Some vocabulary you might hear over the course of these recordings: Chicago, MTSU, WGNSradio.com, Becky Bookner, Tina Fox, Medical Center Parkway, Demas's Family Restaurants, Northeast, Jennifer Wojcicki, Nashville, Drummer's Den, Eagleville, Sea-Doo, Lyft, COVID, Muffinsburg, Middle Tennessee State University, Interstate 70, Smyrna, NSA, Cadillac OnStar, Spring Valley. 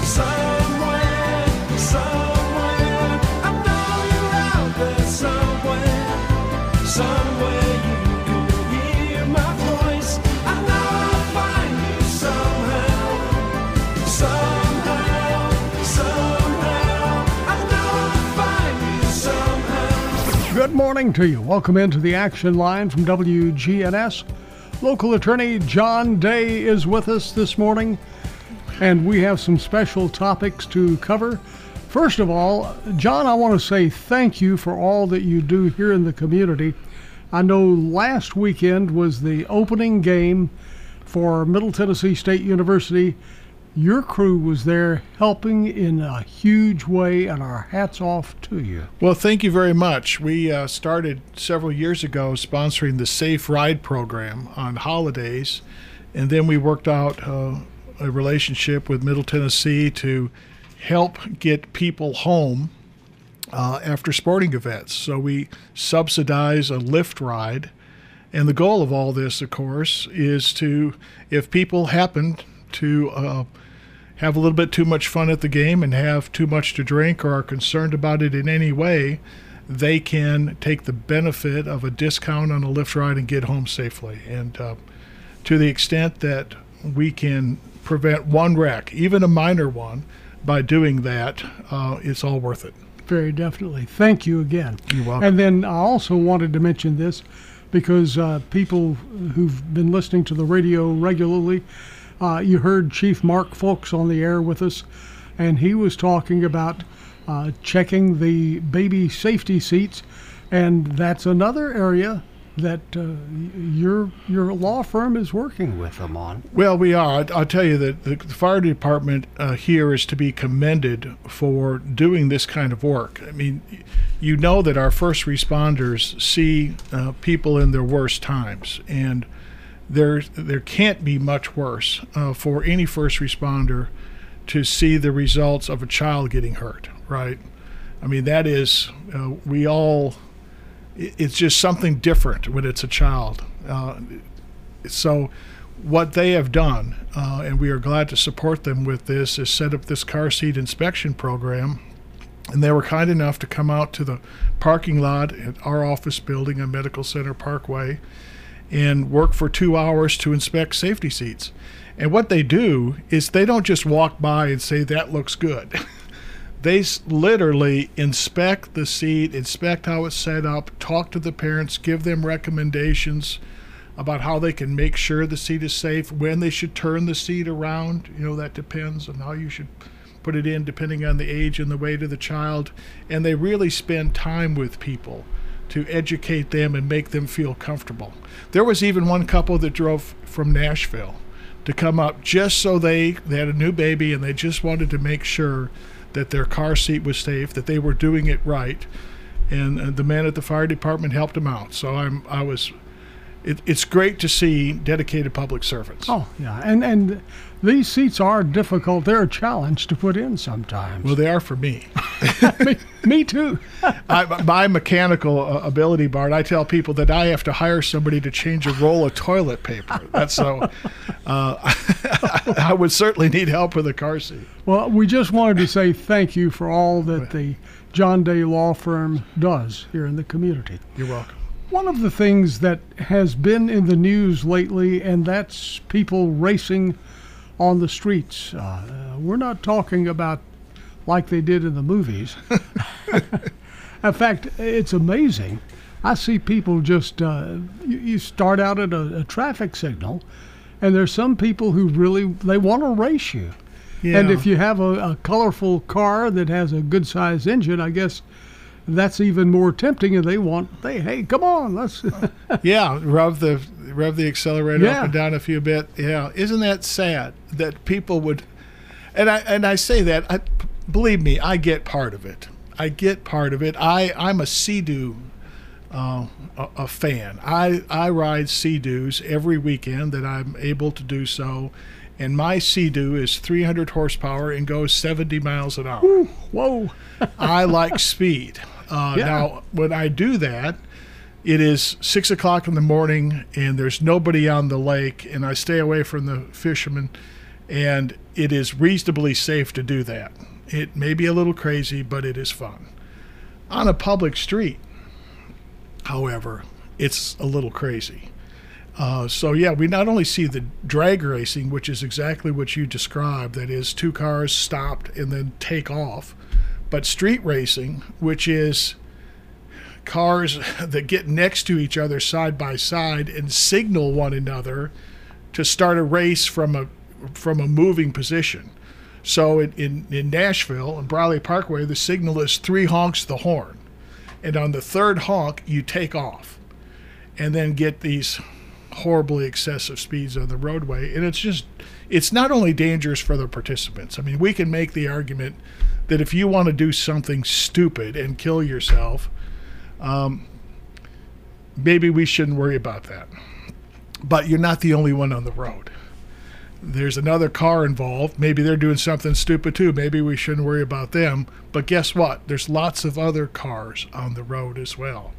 somewhere. Somewhere, somewhere. I know you're out there somewhere. Somewhere you can hear my voice. I know I'll find you somehow. Somehow, somehow. Good morning to you. Welcome into the Action Line from WGNS. Local attorney John Day is with us this morning, and we have some special topics to cover. First of all, John, I want to say thank you for all that you do here in the community. I know last weekend was the opening game for Middle Tennessee State University. Your crew was there helping in a huge way, and our hats off to you. Well, thank you very much. We started several years ago sponsoring the Safe Ride program on holidays, and then we worked out a relationship with Middle Tennessee to help get people home after sporting events. So we subsidize a Lyft ride, and the goal of all this, of course, is to, if people happen to have a little bit too much fun at the game and have too much to drink or are concerned about it in any way, they can take the benefit of a discount on a Lyft ride and get home safely. And to the extent that we can prevent one wreck, even a minor one, by doing that, it's all worth it. Very definitely. Thank you again. You're welcome. And then I also wanted to mention this because people who've been listening to the radio regularly, you heard Chief Mark Folks on the air with us, and he was talking about checking the baby safety seats, and that's another area that your law firm is working with them on. Well, we are. I'll tell you that the fire department here is to be commended for doing this kind of work. I mean, you know that our first responders see people in their worst times, and there can't be much worse for any first responder to see the results of a child getting hurt, right? I mean, that is, it's just something different when it's a child. So what they have done, and we are glad to support them with this, is set up this car seat inspection program. And they were kind enough to come out to the parking lot at our office building on Medical Center Parkway and work for 2 hours to inspect safety seats. And what they do is they don't just walk by and say, that looks good. They literally inspect the seat, inspect how it's set up, talk to the parents, give them recommendations about how they can make sure the seat is safe, when they should turn the seat around. You know, that depends on how you should put it in, depending on the age and the weight of the child. And they really spend time with people to educate them and make them feel comfortable. There was even one couple that drove from Nashville to come up just so they had a new baby and they just wanted to make sure that their car seat was safe, that they were doing it right. And the man at the fire department helped them out. So it's great to see dedicated public servants. Oh, yeah, and these seats are difficult. They're a challenge to put in sometimes. Well, they are for me. me too. My mechanical ability, Bart, I tell people that I have to hire somebody to change a roll of toilet paper. That's so. I would certainly need help with a car seat. Well, we just wanted to say thank you for all that the John Day Law Firm does here in the community. You're welcome. One of the things that has been in the news lately, and that's people racing on the streets. We're not talking about like they did in the movies. In fact, it's amazing. I see people just, you start out at a traffic signal, and there's some people who really, they want to race you. Yeah. And if you have a colorful car that has a good-sized engine, I guess, that's even more tempting, and hey, come on, let's. Yeah, rev the accelerator up and down a few bit. Yeah, isn't that sad that people would, and I say that, believe me, I get part of it. I'm a Sea-Doo a fan. I ride Sea-Doos every weekend that I'm able to do so, and my Sea-Doo is 300 horsepower and goes 70 miles an hour. Ooh, whoa. I like speed. Yeah. Now, when I do that, it is 6 o'clock in the morning, and there's nobody on the lake, and I stay away from the fishermen, and it is reasonably safe to do that. It may be a little crazy, but it is fun. On a public street, however, it's a little crazy. So, yeah, we not only see the drag racing, which is exactly what you described, that is two cars stopped and then take off, but street racing, which is cars that get next to each other side by side and signal one another to start a race from a moving position. So in Nashville, in Briley Parkway, the signal is 3 honks the horn. And on the 3rd honk, you take off and then get these horribly excessive speeds on the roadway. And it's not only dangerous for the participants. I mean, we can make the argument that if you want to do something stupid and kill yourself, maybe we shouldn't worry about that. But you're not the only one on the road. There's another car involved. Maybe they're doing something stupid too. Maybe we shouldn't worry about them. But guess what? There's lots of other cars on the road as well.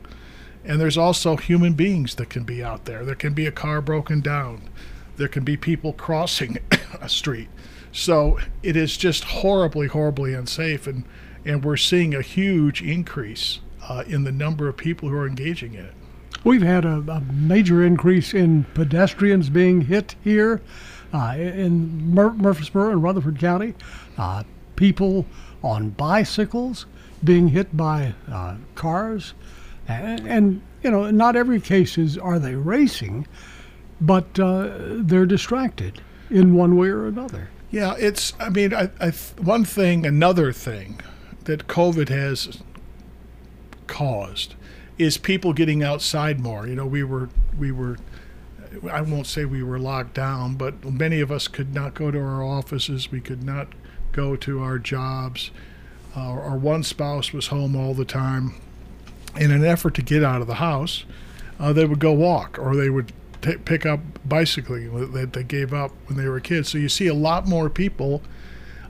And there's also human beings that can be out there. There can be a car broken down. There can be people crossing a street. So it is just horribly, horribly unsafe. And we're seeing a huge increase in the number of people who are engaging in it. We've had a major increase in pedestrians being hit here in Murfreesboro and Rutherford County. People on bicycles being hit by cars. And, you know, not every case are they racing, but they're distracted in one way or another. Yeah, another thing that COVID has caused is people getting outside more. You know, we were, I won't say we were locked down, but many of us could not go to our offices. We could not go to our jobs. Our one spouse was home all the time. In an effort to get out of the house, they would go walk, or they would pick up bicycling that they gave up when they were kids. So you see a lot more people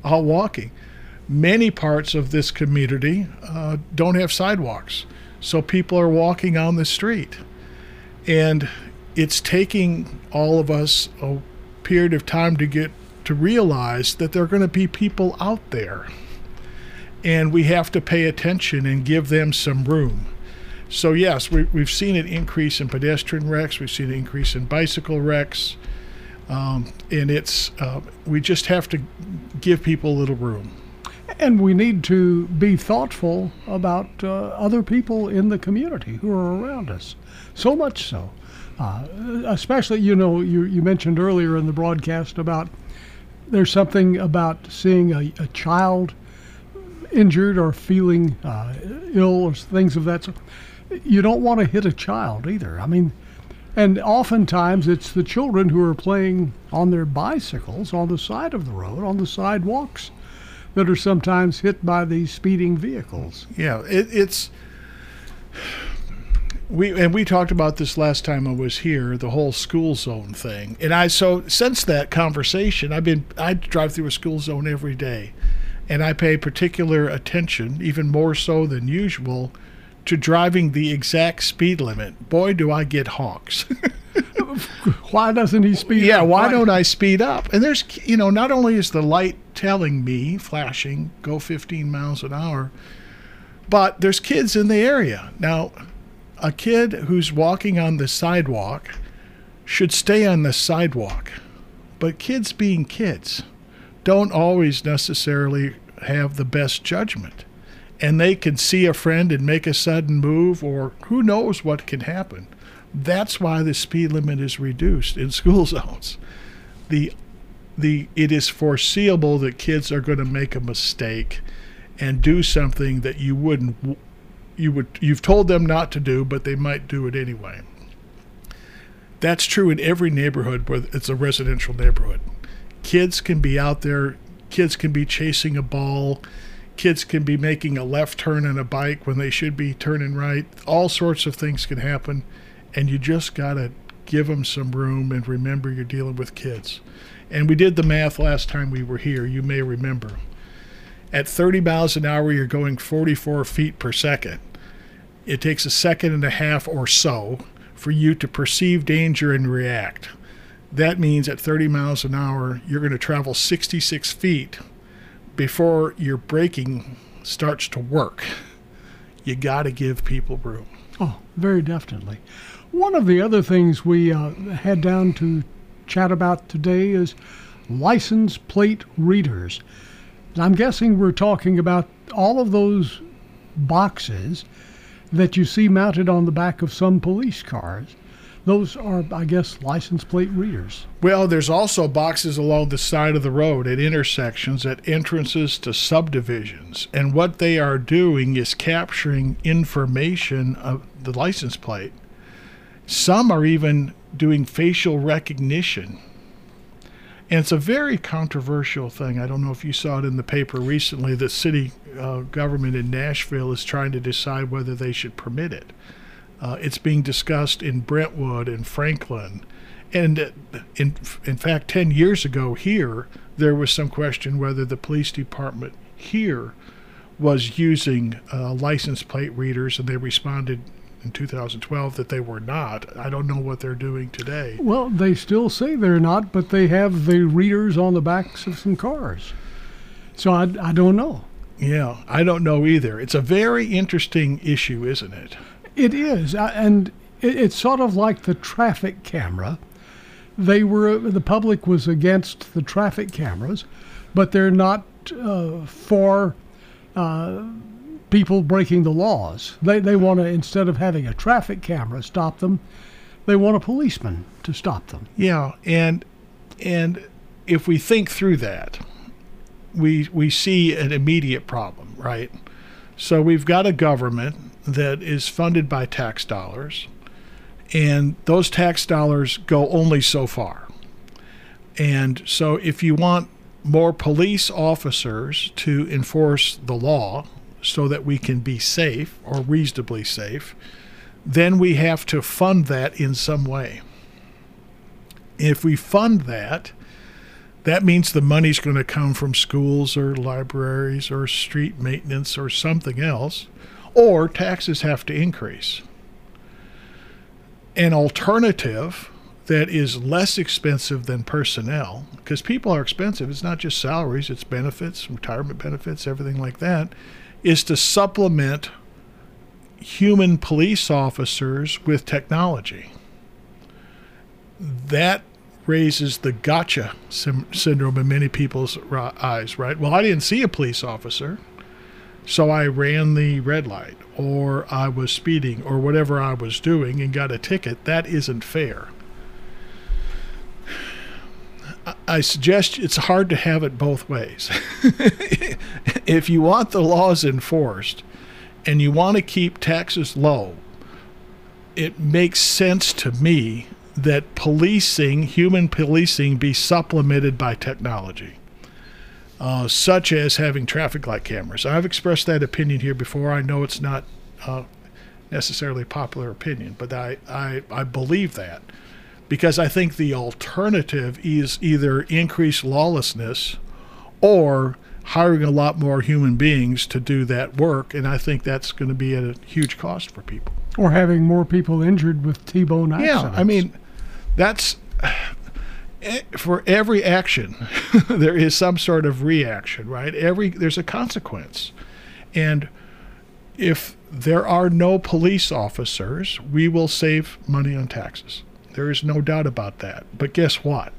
out walking. Many parts of this community don't have sidewalks, so people are walking on the street. And it's taking all of us a period of time to realize that there are going to be people out there. And we have to pay attention and give them some room. So yes, we've seen an increase in pedestrian wrecks. We've seen an increase in bicycle wrecks. And it's we just have to give people a little room. And we need to be thoughtful about other people in the community who are around us. So much so. Especially, you know, you mentioned earlier in the broadcast about there's something about seeing a child injured or feeling ill or things of that sort. You don't want to hit a child either. I mean, and oftentimes it's the children who are playing on their bicycles on the side of the road, on the sidewalks, that are sometimes hit by these speeding vehicles. Yeah, we talked about this last time I was here, the whole school zone thing. And so since that conversation, I drive through a school zone every day. And I pay particular attention, even more so than usual, to driving the exact speed limit. Boy, do I get honks. Why doesn't he speed up? Yeah, why don't I speed up? And there's, you know, not only is the light telling me, flashing, go 15 miles an hour, but there's kids in the area. Now, a kid who's walking on the sidewalk should stay on the sidewalk. But kids being kids don't always necessarily have the best judgment, and they can see a friend and make a sudden move, or who knows what can happen. That's why the speed limit is reduced in school zones. It is foreseeable that kids are going to make a mistake and do something that you've told them not to do, but they might do it anyway. That's true in every neighborhood where it's a residential neighborhood. Kids can be out there. Kids can be chasing a ball. kids can be making a left turn on a bike when they should be turning right. All sorts of things can happen, and you just got to give them some room and remember you're dealing with kids. And we did the math last time we were here, you may remember. At 30 miles an hour, you're going 44 feet per second. It takes a second and a half or so for you to perceive danger and react. That means at 30 miles an hour, you're going to travel 66 feet before your braking starts to work. You got to give people room. Oh, very definitely. One of the other things we had down to chat about today is license plate readers. I'm guessing we're talking about all of those boxes that you see mounted on the back of some police cars. Those are, I guess, license plate readers. Well, there's also boxes along the side of the road at intersections, at entrances to subdivisions. And what they are doing is capturing information of the license plate. Some are even doing facial recognition. And it's a very controversial thing. I don't know if you saw it in the paper recently. The city government in Nashville is trying to decide whether they should permit it. It's being discussed in Brentwood and Franklin. And in fact, 10 years ago here, there was some question whether the police department here was using license plate readers, and they responded in 2012 that they were not. I don't know what they're doing today. Well, they still say they're not, but they have the readers on the backs of some cars. So I don't know. Yeah, I don't know either. It's a very interesting issue, isn't it? It is, and it's sort of like the traffic camera. The public was against the traffic cameras, but they're not for people breaking the laws. They want to, instead of having a traffic camera stop them, they want a policeman to stop them. Yeah, and if we think through that, we see an immediate problem, right? So we've got a government that is funded by tax dollars, and those tax dollars go only so far. And so if you want more police officers to enforce the law, so that we can be safe or reasonably safe, then we have to fund that in some way. If we fund that, that means the money's going to come from schools or libraries or street maintenance or something else, or taxes have to increase. An alternative that is less expensive than personnel, because people are expensive, it's not just salaries, it's benefits, retirement benefits, everything like that, is to supplement human police officers with technology. That raises the gotcha syndrome in many people's eyes, right? Well, I didn't see a police officer, so I ran the red light, or I was speeding, or whatever I was doing and got a ticket. That isn't fair. I suggest it's hard to have it both ways. If you want the laws enforced and you want to keep taxes low, it makes sense to me that policing, human policing, be supplemented by technology, such as having traffic light cameras. I've expressed that opinion here before. I know it's not necessarily a popular opinion, but I believe that. Because I think the alternative is either increased lawlessness or hiring a lot more human beings to do that work, and I think that's going to be at a huge cost for people. Or having more people injured with T-bone accidents. Yeah, I mean, that's for every action, there is some sort of reaction, right? There's a consequence. And if there are no police officers, we will save money on taxes. There is no doubt about that. But guess what?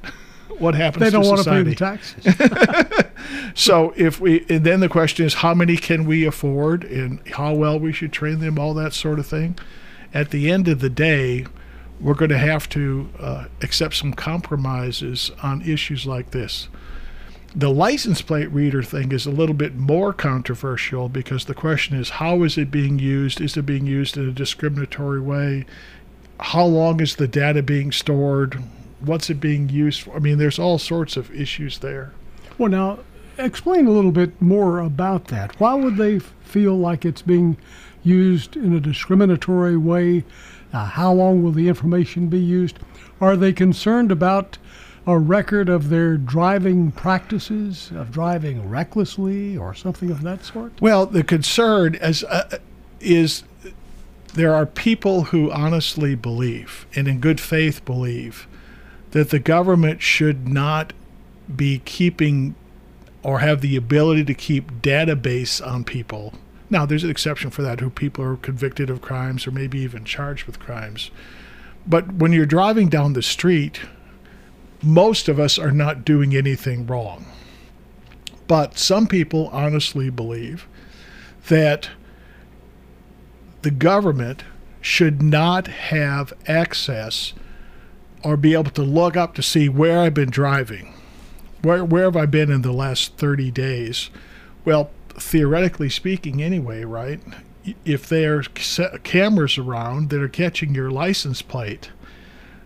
What happens to society? They don't want to pay the taxes. So and then the question is, how many can we afford and how well we should train them, all that sort of thing. At the end of the day, we're going to have to accept some compromises on issues like this. The license plate reader thing is a little bit more controversial because the question is, how is it being used? Is it being used in a discriminatory way? How long is the data being stored? What's it being used for? I mean, there's all sorts of issues there. Well, now, Explain a little bit more about that. Why would they feel like it's being used in a discriminatory way? How long will the information be used? Are they concerned about a record of their driving practices, of driving recklessly or something of that sort? Well, the concern is there are people who honestly believe and in good faith believe that the government should not be keeping or have the ability to keep database on people. Now, there's an exception for that, who people are convicted of crimes or maybe even charged with crimes. But when you're driving down the street, most of us are not doing anything wrong. But some people honestly believe that the government should not have access or be able to look up to see where I've been driving. Where have I been in the last 30 days? Well, theoretically speaking anyway, right? If there are cameras around that are catching your license plate,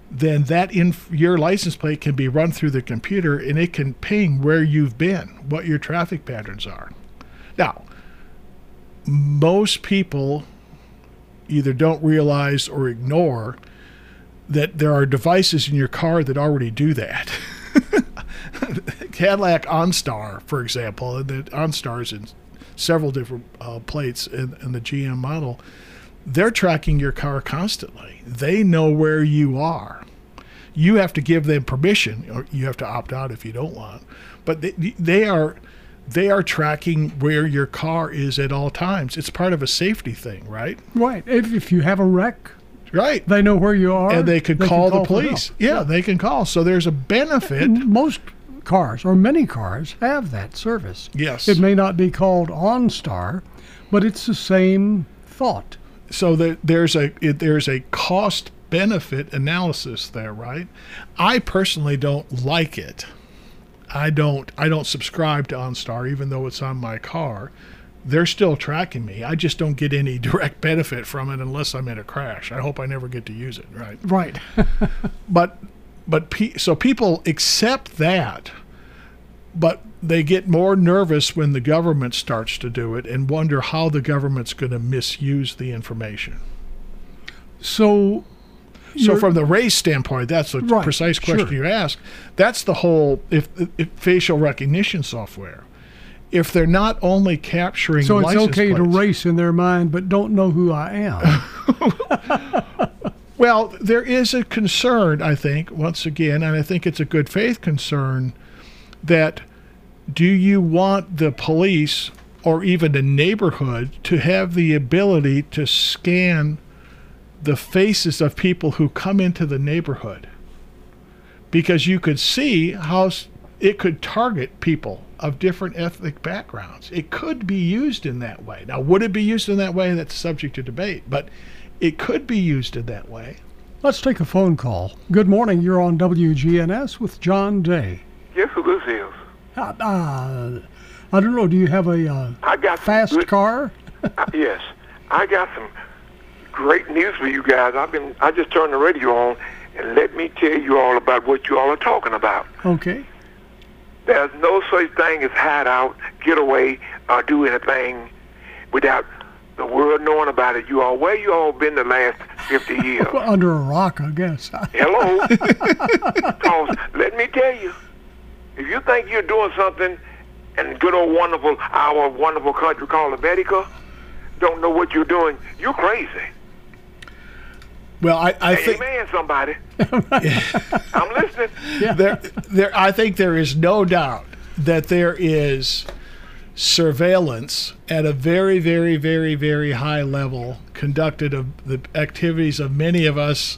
then that your license plate can be run through the computer and it can ping where you've been, what your traffic patterns are. Now, most people either don't realize or ignore that there are devices in your car that already do that. Cadillac OnStar, for example, and the OnStar is in several different plates in the GM model. They're tracking your car constantly. They know where you are. You have to give them permission, or you have to opt out if you don't want. But they are tracking where your car is at all times. It's part of a safety thing, right? Right. If you have a wreck, right, they know where you are, and they could call the police. Yeah, they can call. So there's a benefit. Most cars, or many cars, have that service. Yes. It may not be called OnStar, but it's the same thought. So there's a cost-benefit analysis there, right? I personally don't like it. I don't subscribe to OnStar, even though it's on my car. They're still tracking me. I just don't get any direct benefit from it unless I'm in a crash. I hope I never get to use it, right? Right. So people accept that, but they get more nervous when the government starts to do it and wonder how the government's going to misuse the information. So from the race standpoint, that's the right, precise question sure. You ask. That's the whole if facial recognition software. If they're not only capturing so it's okay plates, to race in their mind, but don't know who I am. Well, there is a concern, I think, once again, and I think it's a good faith concern, that do you want the police or even a neighborhood to have the ability to scan the faces of people who come into the neighborhood? Because you could see how it could target people of different ethnic backgrounds. It could be used in that way. Now, would it be used in that way? That's subject to debate, but it could be used in that way. Let's take a phone call. Good morning. You're on WGNS with John Day. Yes, it is. I don't know. Do you have a fast car? Yes. I got some great news for you guys. I just turned the radio on, and let me tell you all about what you all are talking about. Okay. There's no such thing as hide out, get away, or do anything without the world knowing about it. You all, where you all been the last 50 years? Under a rock, I guess. Hello. Because let me tell you, if you think you're doing something in good old wonderful, our wonderful country called America, don't know what you're doing, you're crazy. Well, I think. Amen, somebody. I'm listening. Yeah. I think there is no doubt that there is surveillance at a very, very, very, very high level conducted of the activities of many of us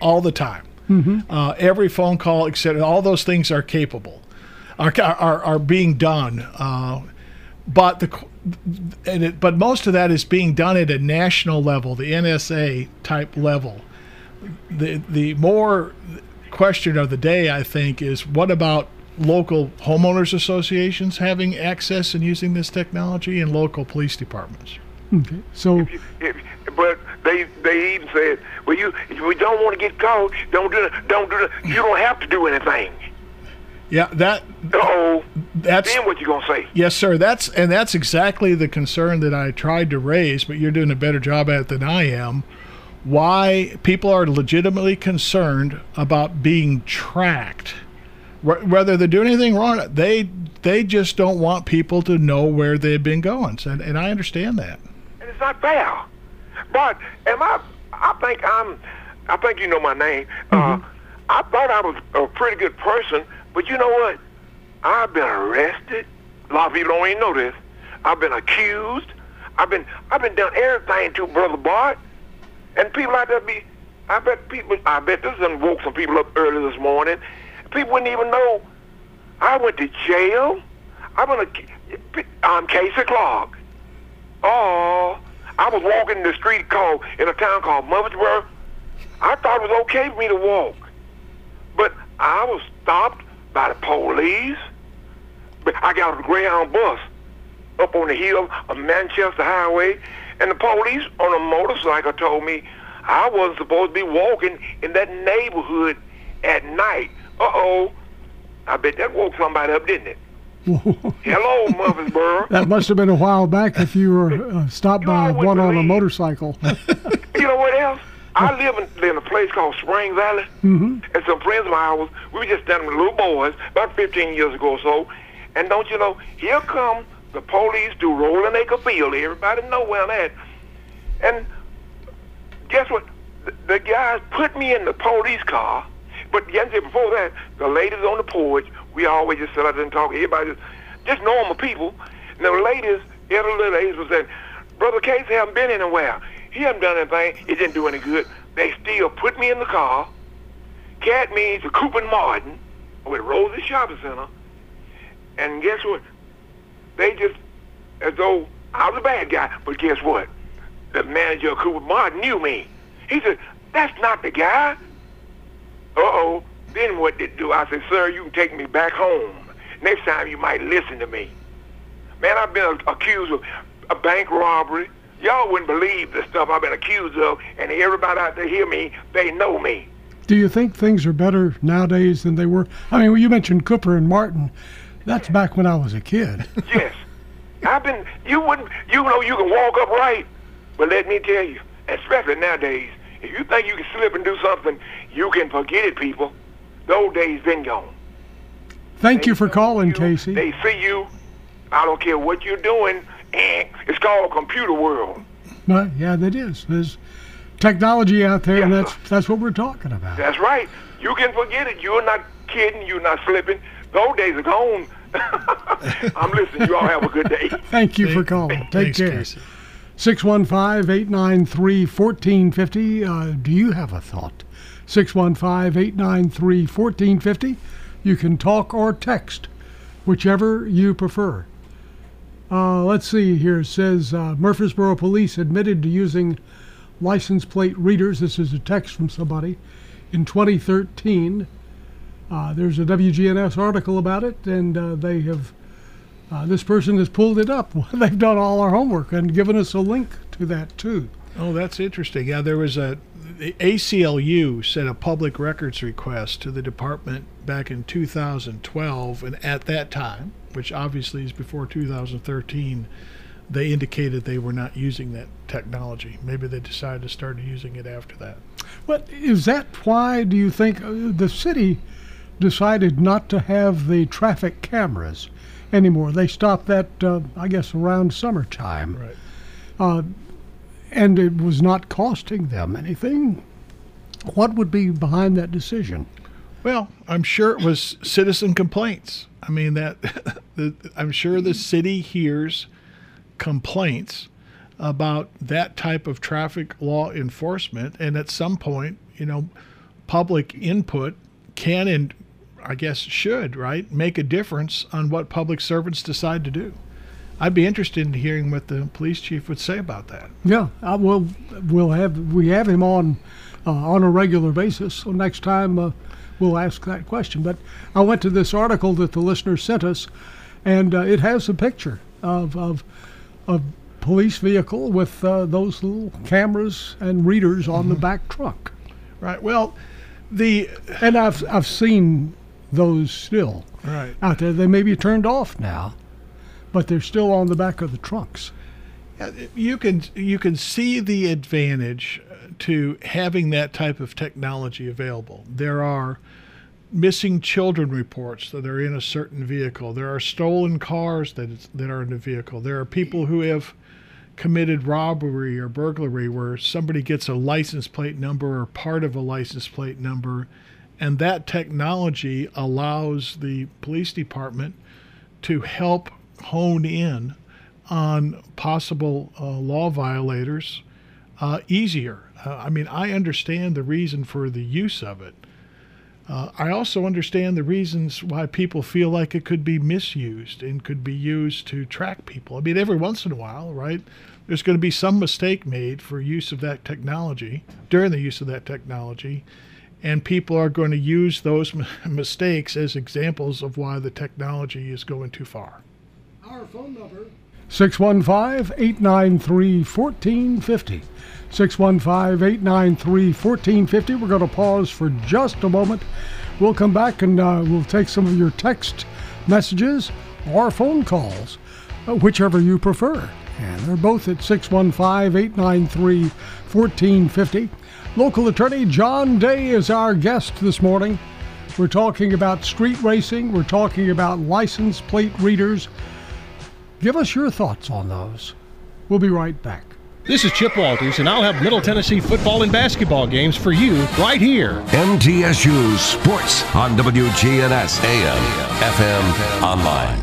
all the time. Mm-hmm. Every phone call, etc. All those things are capable, are being done. But most of that is being done at a national level, the NSA type level. The more question of the day, I think, is what about local homeowners associations having access and using this technology, and local police departments? Okay, so. But they even said, well, we don't want to get caught. Don't do that. You don't have to do anything. Yeah, that. Uh-oh. That's, then what you gonna say? Yes, sir. That's exactly the concern that I tried to raise, but you're doing a better job at it than I am. Why people are legitimately concerned about being tracked, whether they do anything wrong, they just don't want people to know where they've been going, and I understand that. And it's not fair. But I think you know my name. Mm-hmm. I thought I was a pretty good person, but you know what? I've been arrested. A lot of people don't even know this. I've been accused. I've been done everything to Brother Bart. And people out there I bet this done woke some people up early this morning. People wouldn't even know. I went to jail. I'm Casey Clark. Oh, I was walking in the street in a town called Muffinsburg. I thought it was okay for me to walk. But I was stopped by the police. But I got on a Greyhound bus up on the hill of Manchester Highway. And the police on a motorcycle told me I wasn't supposed to be walking in that neighborhood at night. Uh-oh. I bet that woke somebody up, didn't it? Hello, Muffinsburg. That must have been a while back if you were stopped by one on a motorcycle. You know what else? I live in a place called Spring Valley. Mm-hmm. And some friends of ours, we were just down with little boys about 15 years ago or so. And don't you know, here come the police do Rolling Acre Field. Everybody know where I'm at. And guess what? The guys put me in the police car. But yesterday before that, the ladies on the porch, we always just sat out there and talk. Everybody just normal people. And the ladies, elderly ladies was saying, Brother Case haven't been anywhere. He hasn't done anything. It didn't do any good. They still put me in the car, carried me to Cooper Martin with Rosie Shopping Center. And guess what? They just, as though I was a bad guy. But guess what? The manager of Cooper Martin knew me. He said, that's not the guy. Uh-oh. Then what did it do? I said, sir, you can take me back home. Next time you might listen to me. Man, I've been accused of a bank robbery. Y'all wouldn't believe the stuff I've been accused of. And everybody out there hear me, they know me. Do you think things are better nowadays than they were? I mean, you mentioned Cooper and Martin. That's back when I was a kid. Yes. You can walk upright. But let me tell you, especially nowadays, if you think you can slip and do something, you can forget it, people. Those days been gone. Thank you for calling, Casey. They see you. I don't care what you're doing. It's called computer world. Well, yeah, that is. There's technology out there, and that's what we're talking about. That's right. You can forget it. You're not kidding. You're not slipping. Those days are gone. I'm listening. You all have a good day. Thank you for calling. Take care. Casey. 615-893-1450. Do you have a thought? 615-893-1450. You can talk or text, whichever you prefer. Let's see here. It says, Murfreesboro police admitted to using license plate readers. This is a text from somebody in 2013. There's a WGNS article about it, and they have... this person has pulled it up. They've done all our homework and given us a link to that, too. Oh, that's interesting. Yeah, there was the ACLU sent a public records request to the department back in 2012. And at that time, which obviously is before 2013, they indicated they were not using that technology. Maybe they decided to start using it after that. But is that why, do you think, the city decided not to have the traffic cameras anymore? They stopped that, I guess, around summertime. Right. And it was not costing them anything. What would be behind that decision? Well, I'm sure it was citizen complaints. I mean, I'm sure the city hears complaints about that type of traffic law enforcement. And at some point, public input can and I guess should, right, make a difference on what public servants decide to do. I'd be interested in hearing what the police chief would say about that. Yeah, we have him on a regular basis, so next time we'll ask that question. But I went to this article that the listener sent us, and it has a picture of a police vehicle with those little cameras and readers on the back trunk. Right. Well, and I've seen those still out there. They may be turned off now, but they're still on the back of the trucks. You can see the advantage to having that type of technology available. There are missing children reports that are in a certain vehicle. There are stolen cars that are in the vehicle. There are people who have committed robbery or burglary where somebody gets a license plate number or part of a license plate number, and that technology allows the police department to help hone in on possible law violators easier. I mean, I understand the reason for the use of it. I also understand the reasons why people feel like it could be misused and could be used to track people. I mean, every once in a while, right, there's going to be some mistake made for use of that technology, during the use of that technology, and people are going to use those mistakes as examples of why the technology is going too far. Our phone number, 615-893-1450. 615-893-1450. We're going to pause for just a moment. We'll come back and we'll take some of your text messages or phone calls, whichever you prefer. And they're both at 615-893-1450. Local attorney John Day is our guest this morning. We're talking about street racing. We're talking about license plate readers. Give us your thoughts on those. We'll be right back. This is Chip Walters, and I'll have Middle Tennessee football and basketball games for you right here. MTSU Sports on WGNS AM, FM, online.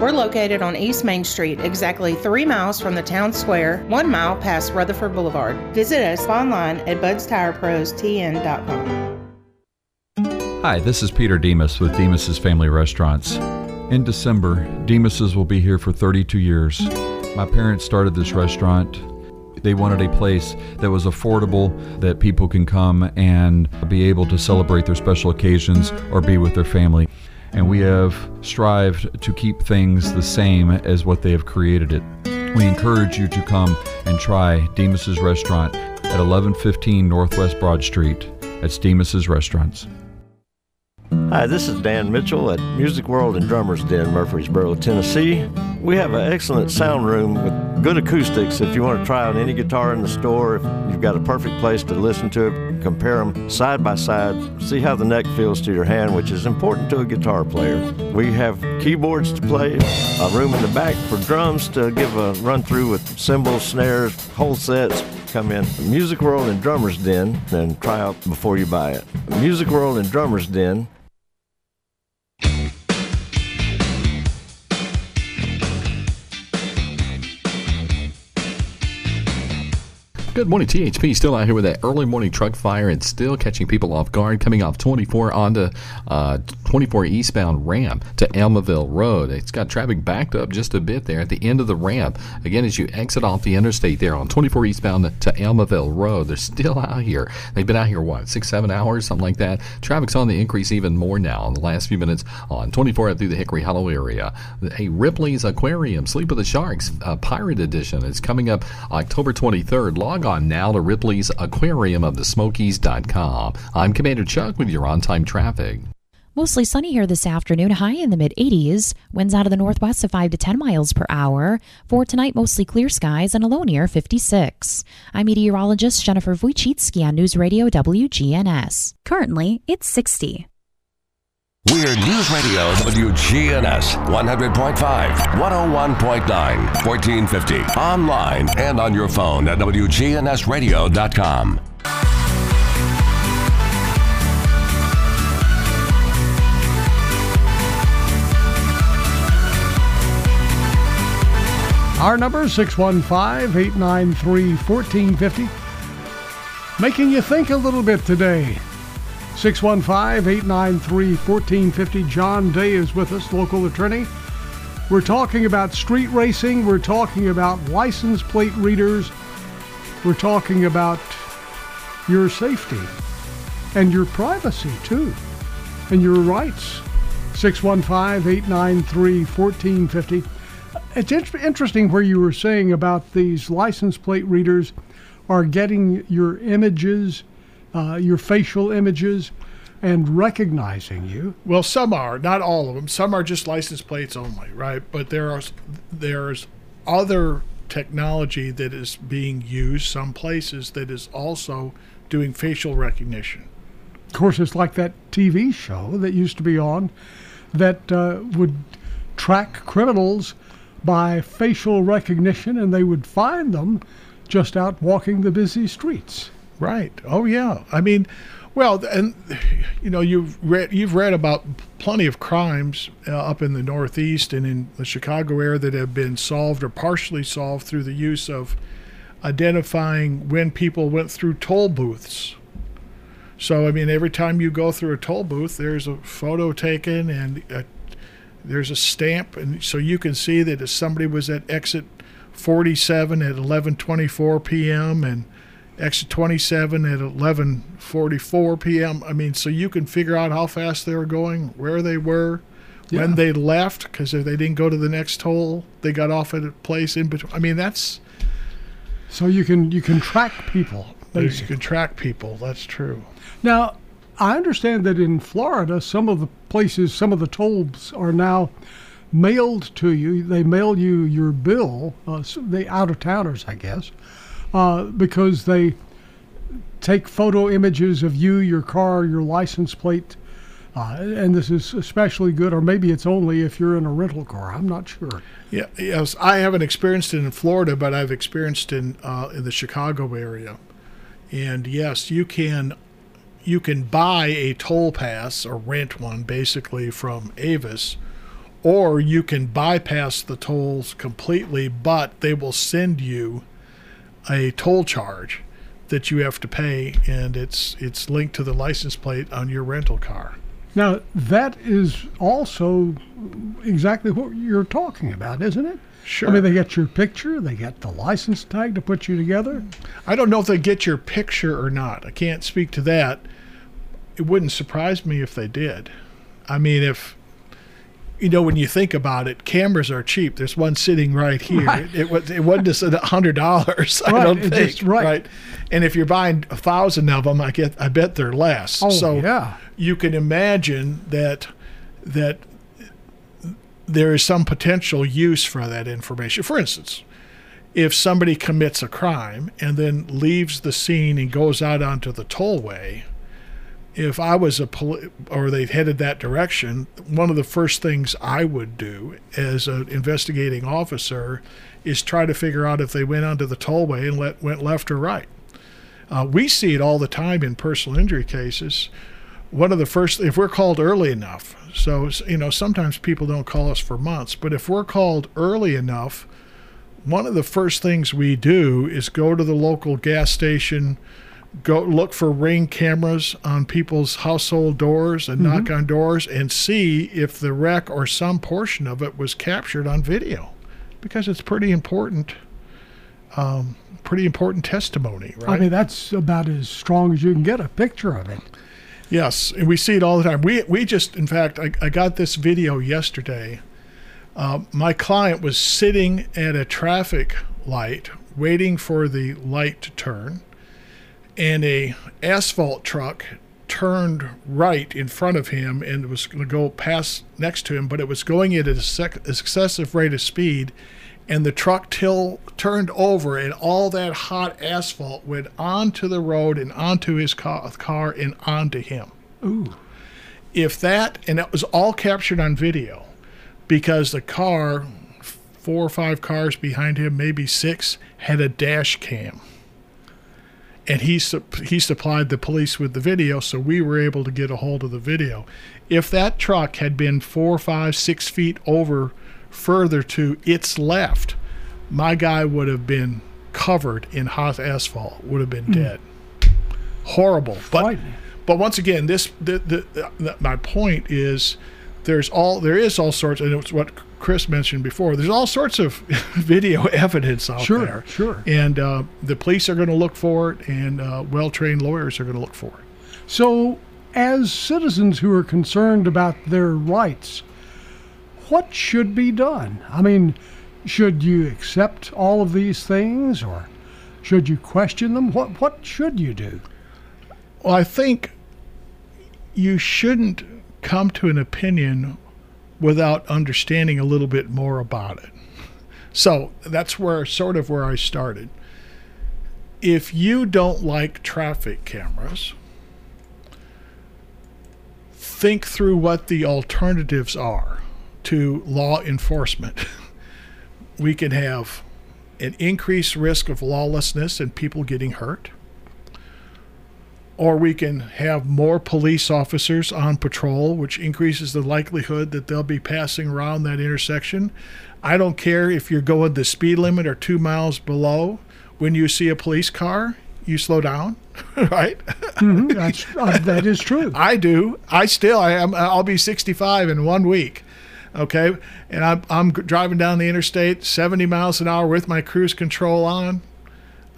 We're located on East Main Street, exactly 3 miles from the town square, 1 mile past Rutherford Boulevard. Visit us online at budstireprostn.com. Hi, this is Peter Demas with Demas's Family Restaurants. In December, Demas's will be here for 32 years. My parents started this restaurant. They wanted a place that was affordable, that people can come and be able to celebrate their special occasions or be with their family. And we have strived to keep things the same as what they have created it. We encourage you to come and try Demas's Restaurant at 1115 Northwest Broad Street. That's Demas's Restaurants. Hi, this is Dan Mitchell at Music World and Drummer's Den, Murfreesboro, Tennessee. We have an excellent sound room with good acoustics. If you want to try on any guitar in the store, if you've got a perfect place to listen to it, compare them side by side, see how the neck feels to your hand, which is important to a guitar player. We have keyboards to play, a room in the back for drums to give a run-through with cymbals, snares, whole sets. Come in Music World and Drummer's Den and try out before you buy it. Music World and Drummer's Den. Good morning, THP. Still out here with that early morning truck fire and still catching people off guard. Coming off 24 onto 24 eastbound ramp to Almaville Road. It's got traffic backed up just a bit there at the end of the ramp. Again, as you exit off the interstate there on 24 eastbound to Almaville Road, they're still out here. They've been out here, what, 6-7 hours, something like that. Traffic's on the increase even more now in the last few minutes on 24 through the Hickory Hollow area. Hey, Ripley's Aquarium, Sleep of the Sharks, Pirate Edition. It's coming up October 23rd. Log on now to Ripley's Aquarium of the Smokies.com. I'm Commander Chuck with your on-time traffic. Mostly sunny here this afternoon, high in the mid-80s. Winds out of the northwest of 5 to 10 miles per hour. For tonight, mostly clear skies and a low near 56. I'm meteorologist Jennifer Wojcicki on News Radio WGNS. Currently, it's 60. We're News Radio WGNS 100.5, 101.9, 1450. Online and on your phone at WGNSradio.com. Our number 615-893-1450. Making you think a little bit today. 615-893-1450. John Day is with us, local attorney. We're talking about street racing. We're talking about license plate readers. We're talking about your safety and your privacy, too, and your rights. 615-893-1450. It's interesting where you were saying about these license plate readers are getting your images, your facial images, and recognizing you. Well, some are, not all of them. Some are just license plates only, right? But there's other technology that is being used some places that is also doing facial recognition. Of course, it's like that TV show that used to be on that would track criminals by facial recognition, and they would find them just out walking the busy streets. Right. Oh, yeah. I mean, well, and, you know, you've read about plenty of crimes up in the Northeast and in the Chicago area that have been solved or partially solved through the use of identifying when people went through toll booths. So, I mean, every time you go through a toll booth, there's a photo taken and there's a stamp. And so you can see that if somebody was at exit 47 at 11:24 p.m. and exit 27 at 11:44 p.m. I mean, so you can figure out how fast they were going, where they were, when they left, because if they didn't go to the next toll, they got off at a place in between. I mean, that's... So you can track people. Basically. You can track people, that's true. Now, I understand that in Florida, some of the tolls are now mailed to you. They mail you your bill, the out-of-towners, I guess, because they take photo images of you, your car, your license plate, and this is especially good, or maybe it's only if you're in a rental car. I'm not sure. Yeah, yes, I haven't experienced it in Florida, but I've experienced it in the Chicago area. And yes, you can buy a toll pass or rent one basically from Avis, or you can bypass the tolls completely, but they will send you a toll charge that you have to pay, and it's linked to the license plate on your rental car. Now, that is also exactly what you're talking about, isn't it? Sure. I mean, they get your picture, they get the license tag to put you together. I don't know if they get your picture or not. I can't speak to that. It wouldn't surprise me if they did. I mean, if, you know, when you think about it, cameras are cheap. There's one sitting right here. Right. It wasn't just $100, I don't think. Just, right. And if you're buying 1,000 of them, I bet they're less. Oh, so yeah. You can imagine that there is some potential use for that information. For instance, if somebody commits a crime and then leaves the scene and goes out onto the tollway, if I was or they've headed that direction, one of the first things I would do as an investigating officer is try to figure out if they went onto the tollway and went left or right. We see it all the time in personal injury cases. One of the first, if we're called early enough, so, you know, sometimes people don't call us for months, but if we're called early enough, one of the first things we do is go to the local gas station, go look for Ring cameras on people's household doors and knock on doors and see if the wreck or some portion of it was captured on video, because it's pretty important testimony, right? I mean, that's about as strong as you can get a picture of it. Yes, and we see it all the time. We just, in fact, I got this video yesterday. My client was sitting at a traffic light waiting for the light to turn, and a asphalt truck turned right in front of him and was going to go past next to him, but it was going at an excessive rate of speed, and the truck turned over, and all that hot asphalt went onto the road and onto his car and onto him. Ooh. And that was all captured on video, because the car, 4 or 5 cars behind him, maybe 6, had a dash cam. And he supplied the police with the video, so we were able to get a hold of the video. If that truck had been 4, 5, 6 feet over further to its left, my guy would have been covered in hot asphalt, would have been dead. Horrible. But once again, my point is there is all sorts, and it's what Chris mentioned before, there's all sorts of video evidence out there. Sure. And the police are going to look for it, and well-trained lawyers are going to look for it. So as citizens who are concerned about their rights, what should be done? I mean, should you accept all of these things, or should you question them? What should you do? Well, I think you shouldn't come to an opinion without understanding a little bit more about it. So that's where I started. If you don't like traffic cameras, think through what the alternatives are to law enforcement. We could have an increased risk of lawlessness and people getting hurt, or we can have more police officers on patrol, which increases the likelihood that they'll be passing around that intersection. I don't care if you're going the speed limit or 2 miles below. When you see a police car, you slow down, right? Mm-hmm. That is true. I do. I'll be 65 in 1 week. Okay, and I'm driving down the interstate 70 miles an hour with my cruise control on.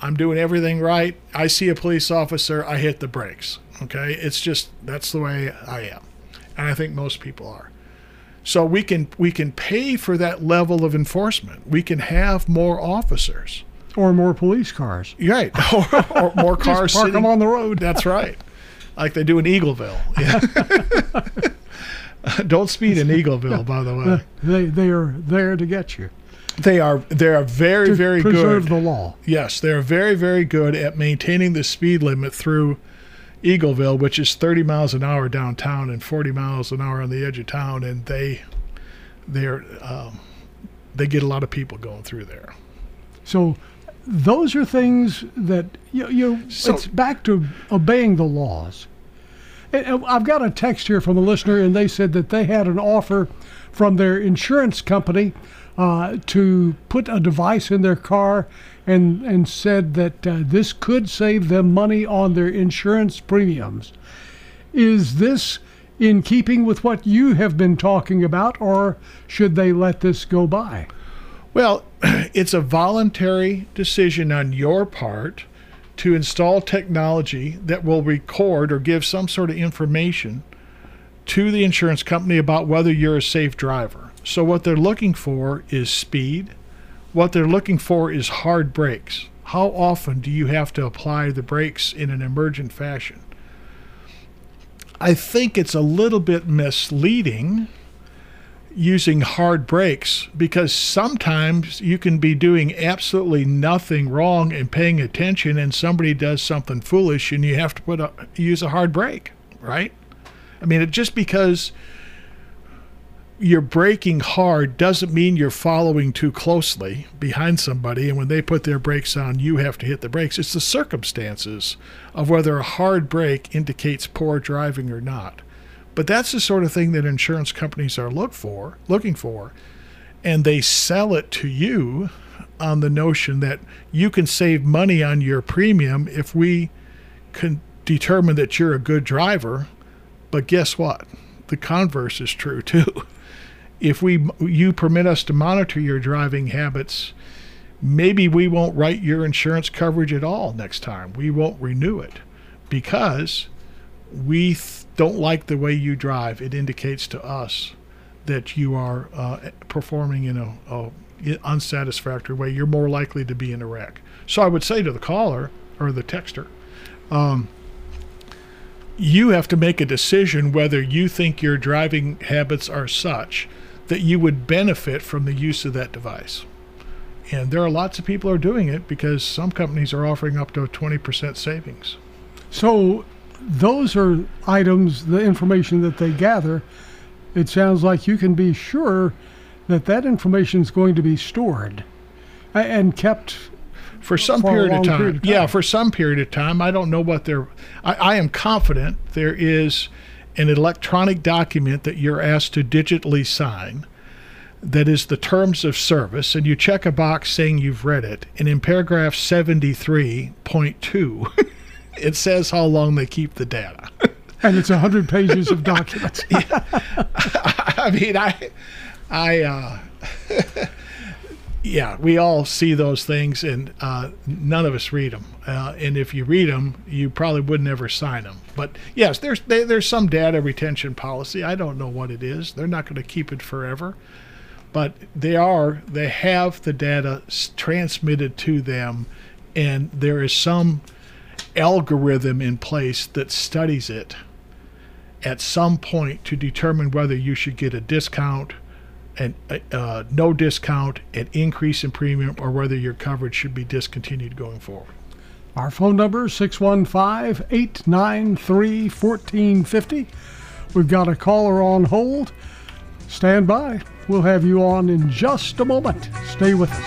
I'm doing everything right. I see a police officer, I hit the brakes. Okay, it's just, that's the way I am, and I think most people are. So we can pay for that level of enforcement. We can have more officers, or more police cars. Right, or more cars. Just park them on the road. That's right, like they do in Eagleville. Yeah. Don't speed in Eagleville, by the way. They are there to get you. They are very, very good. To preserve the law. Yes, they are very, very good at maintaining the speed limit through Eagleville, which is 30 miles an hour downtown and 40 miles an hour on the edge of town, and they get a lot of people going through there. So those are things that it's back to obeying the laws. I've got a text here from a listener, and they said that they had an offer from their insurance company to put a device in their car, and said that this could save them money on their insurance premiums. Is this in keeping with what you have been talking about, or should they let this go by? Well, it's a voluntary decision on your part to install technology that will record or give some sort of information to the insurance company about whether you're a safe driver. So what they're looking for is speed. What they're looking for is hard brakes. How often do you have to apply the brakes in an emergent fashion? I think it's a little bit misleading using hard brakes, because sometimes you can be doing absolutely nothing wrong and paying attention, and somebody does something foolish and you have to use a hard brake, right? I mean, just because you're braking hard doesn't mean you're following too closely behind somebody, and when they put their brakes on, you have to hit the brakes. It's the circumstances of whether a hard brake indicates poor driving or not. But that's the sort of thing that insurance companies are looking for, and they sell it to you on the notion that you can save money on your premium if we can determine that you're a good driver. But guess what? The converse is true too. If you permit us to monitor your driving habits, maybe we won't write your insurance coverage at all next time. We won't renew it because we don't like the way you drive. It indicates to us that you are performing in an unsatisfactory way. You're more likely to be in a wreck. So I would say to the caller or the texter, you have to make a decision whether you think your driving habits are such that you would benefit from the use of that device. And there are lots of people who are doing it, because some companies are offering up to a 20% savings. So those are items, the information that they gather. It sounds like you can be sure that that information is going to be stored and kept for a long period of time. Yeah, for some period of time. I don't know what I am confident there is an electronic document that you're asked to digitally sign that is the terms of service, and you check a box saying you've read it, and in paragraph 73.2 it says how long they keep the data. And it's 100 pages of documents. Yeah. I mean, I Yeah, we all see those things, and none of us read them. And if you read them, you probably would never sign them. But yes, there's some data retention policy. I don't know what it is. They're not going to keep it forever, but they have the data transmitted to them, and there is some algorithm in place that studies it at some point to determine whether you should get a discount, no discount, an increase in premium, or whether your coverage should be discontinued going forward. Our phone number is 615-893-1450. We've got a caller on hold. Stand by. We'll have you on in just a moment. Stay with us.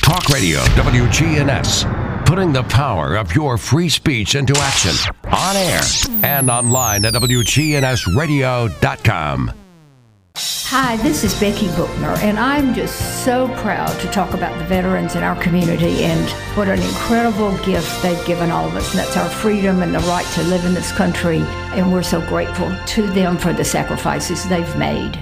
Talk Radio WGNS, putting the power of your free speech into action on air and online at WGNSradio.com. Hi, this is Becky Bookner, and I'm just so proud to talk about the veterans in our community and what an incredible gift they've given all of us, and that's our freedom and the right to live in this country, and we're so grateful to them for the sacrifices they've made.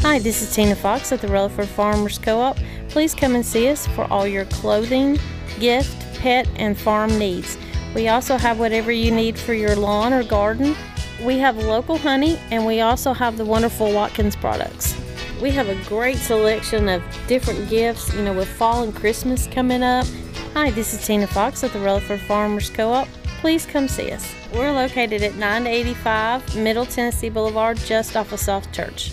Hi, this is Tina Fox at the Rutherford Farmers Co-op. Please come and see us for all your clothing, gift, pet, and farm needs. We also have whatever you need for your lawn or garden. We have local honey, and we also have the wonderful Watkins products. We have a great selection of different gifts, you know, with fall and Christmas coming up. Hi, this is Tina Fox at the Rutherford Farmers Co-op. Please come see us. We're located at 985 Middle Tennessee Boulevard, just off of South Church.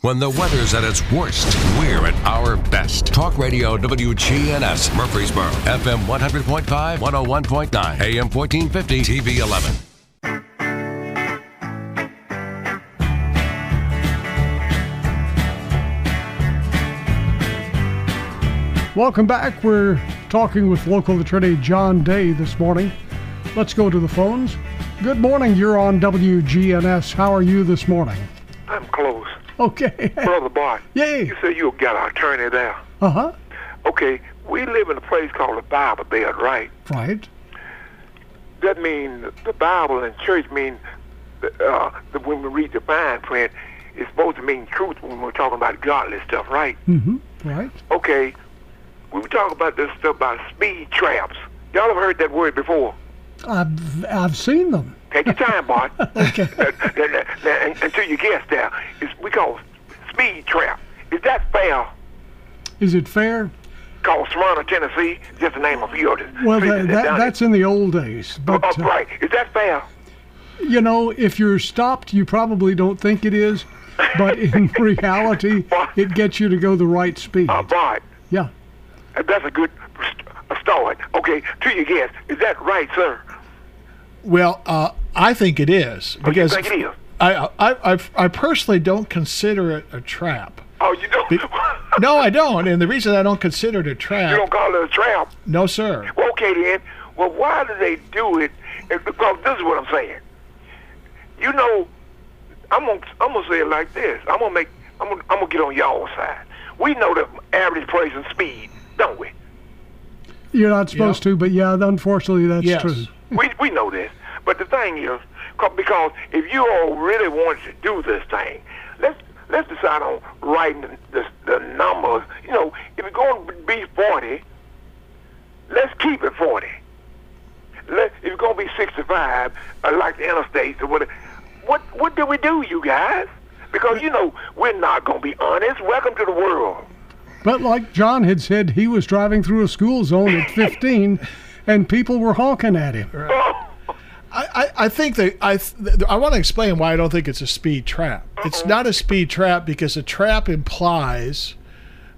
When the weather's at its worst, we're at our best. Talk Radio WGNS, Murfreesboro, FM 100.5, 101.9, AM 1450, TV 11. Welcome back. We're talking with local attorney John Day this morning. Let's go to the phones. Good morning. You're on WGNS. How are you this morning? I'm close. Okay. Brother Bart, yay. You said you got an attorney there. Uh-huh. Okay, we live in a place called the Bible Belt, right? Right. That means the Bible and church mean, when we read the fine print, it's supposed to mean truth when we're talking about godly stuff, right? Mm-hmm, right. Okay, we were talking about this stuff about speed traps. Y'all have heard that word before? I've seen them. Take your time, Bart. Okay. Until you guess there. We call speed trap. Is that fair? Is it fair? Called Smyrna, Tennessee, just the name of yours. Well, that's in the old days. But, right. Is that fair? You know, if you're stopped, you probably don't think it is, but in reality, it gets you to go the right speed. Bart. Yeah. That's a good start. Okay, to your guess. Is that right, sir? Well, I think it is. Because you think it is? I personally don't consider it a trap. Oh, you don't? No, I don't. And the reason I don't consider it a trap... You don't call it a trap? No, sir. Well, okay, then. Well, why do they do it? Because this is what I'm saying. You know, I'm gonna say it like this. I'm gonna get on y'all side. We know the average person speed, don't we? You're not supposed to, but yeah, unfortunately, that's true. We know this, but the thing is, because if you all really want to do this thing, let's decide on writing the numbers. You know, if it's going to be 40, let's keep it 40. If it's going to be 65, like the interstates or whatever, what do we do, you guys? Because you know we're not going to be honest. Welcome to the world. But like John had said, he was driving through a school zone at 15. And people were honking at him. Right. I think that I want to explain why I don't think it's a speed trap. It's not a speed trap because a trap implies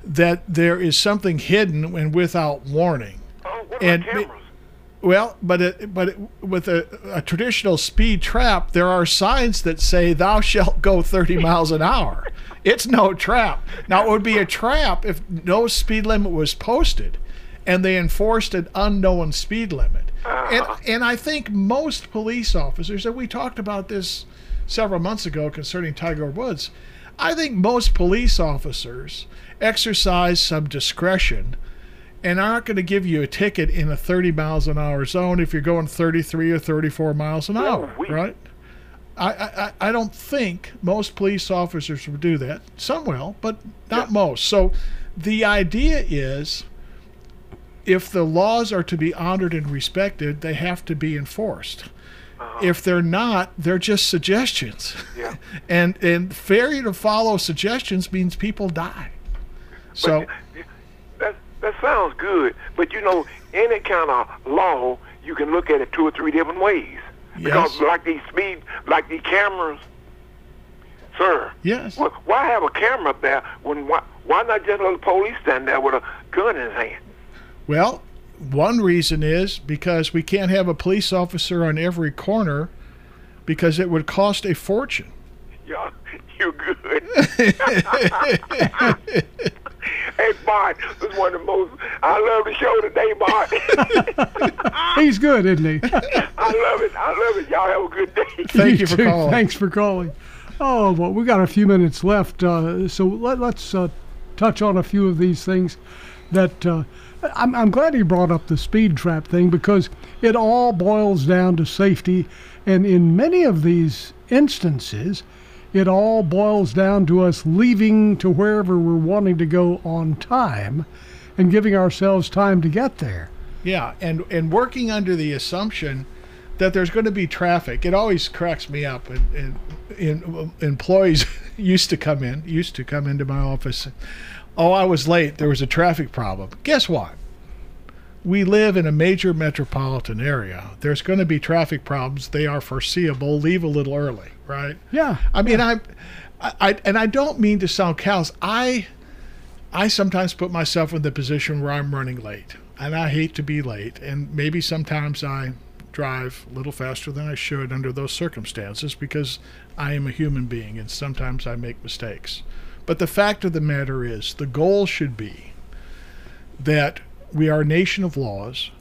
that there is something hidden and without warning. Oh, what about cameras? Well, but with a traditional speed trap, there are signs that say thou shalt go 30 miles an hour. It's no trap. Now, it would be a trap if no speed limit was posted and they enforced an unknown speed limit. And I think most police officers, and we talked about this several months ago concerning Tiger Woods, I think most police officers exercise some discretion and aren't going to give you a ticket in a 30 miles an hour zone if you're going 33 or 34 miles an hour, right? I don't think most police officers would do that. Some will, but not most. So the idea is if the laws are to be honored and respected, they have to be enforced. If they're not, they're just suggestions. Yeah. and failure to follow suggestions means people die. So... That sounds good, but you know, any kind of law, you can look at it 2 or 3 different ways. Because like these cameras, sir. Yes. Well, why have a camera up there when why not just let the police stand there with a gun in his hand? Well, one reason is because we can't have a police officer on every corner because it would cost a fortune. Yeah, you're good. Hey, Bart, this is one of the most, I love the show today, Bart. He's good, isn't he? I love it. Y'all have a good day. Thank you for calling. Thanks for calling. Oh, well, we got a few minutes left, so let's touch on a few of these things that I'm glad he brought up the speed trap thing because it all boils down to safety, and in many of these instances, it all boils down to us leaving to wherever we're wanting to go on time and giving ourselves time to get there. Yeah, and working under the assumption that there's going to be traffic. It always cracks me up. And employees used to come into my office. Oh, I was late. There was a traffic problem. Guess what? We live in a major metropolitan area. There's going to be traffic problems. They are foreseeable. Leave a little early, right? Yeah. I mean, I don't mean to sound callous. I sometimes put myself in the position where I'm running late, and I hate to be late. And maybe sometimes I drive a little faster than I should under those circumstances because I am a human being, and sometimes I make mistakes. But the fact of the matter is, the goal should be that we are a nation of laws.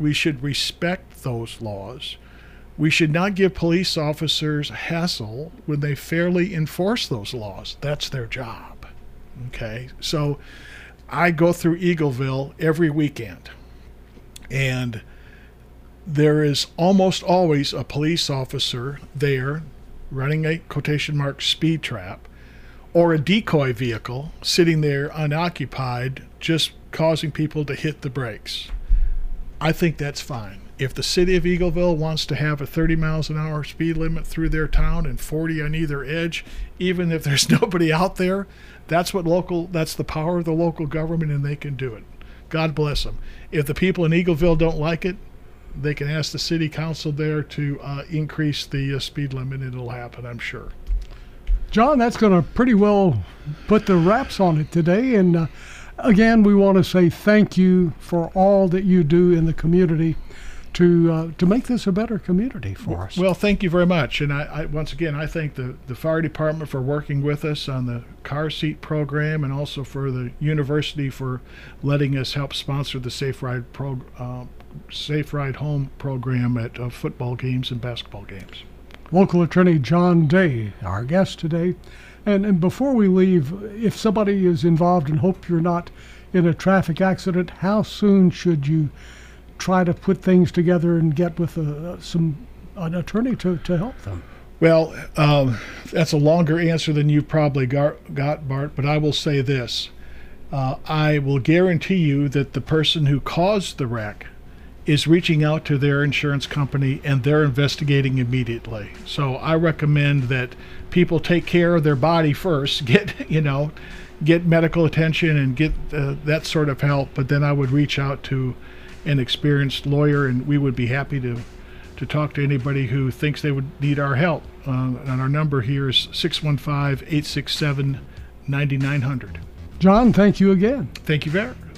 We should respect those laws. We should not give police officers hassle when they fairly enforce those laws. That's their job. Okay? So I go through Eagleville every weekend, and there is almost always a police officer there running a quotation mark speed trap or a decoy vehicle sitting there unoccupied just causing people to hit the brakes. I think that's fine. If the city of Eagleville wants to have a 30 miles an hour speed limit through their town and 40 on either edge, even if there's nobody out there, that's the power of the local government, and they can do it. God bless them. If the people in Eagleville don't like it, they can ask the city council there to increase the speed limit, and it'll happen, I'm sure. John, that's going to pretty well put the wraps on it today, and again, we want to say thank you for all that you do in the community to make this a better community for us. Well, thank you very much. And I once again, I thank the fire department for working with us on the car seat program, and also for the university for letting us help sponsor the Safe Ride Home program at football games and basketball games. Local attorney John Day, our guest today. And before we leave, if somebody is involved, and hope you're not, in a traffic accident, how soon should you try to put things together and get with an attorney to help them? Well, that's a longer answer than you probably got, Bart, but I will say this. I will guarantee you that the person who caused the wreck is reaching out to their insurance company, and they're investigating immediately. So I recommend that people take care of their body first, get medical attention and get that sort of help. But then I would reach out to an experienced lawyer, and we would be happy to talk to anybody who thinks they would need our help. And our number here is 615-867-9900. John, thank you again. Thank you, Barrett.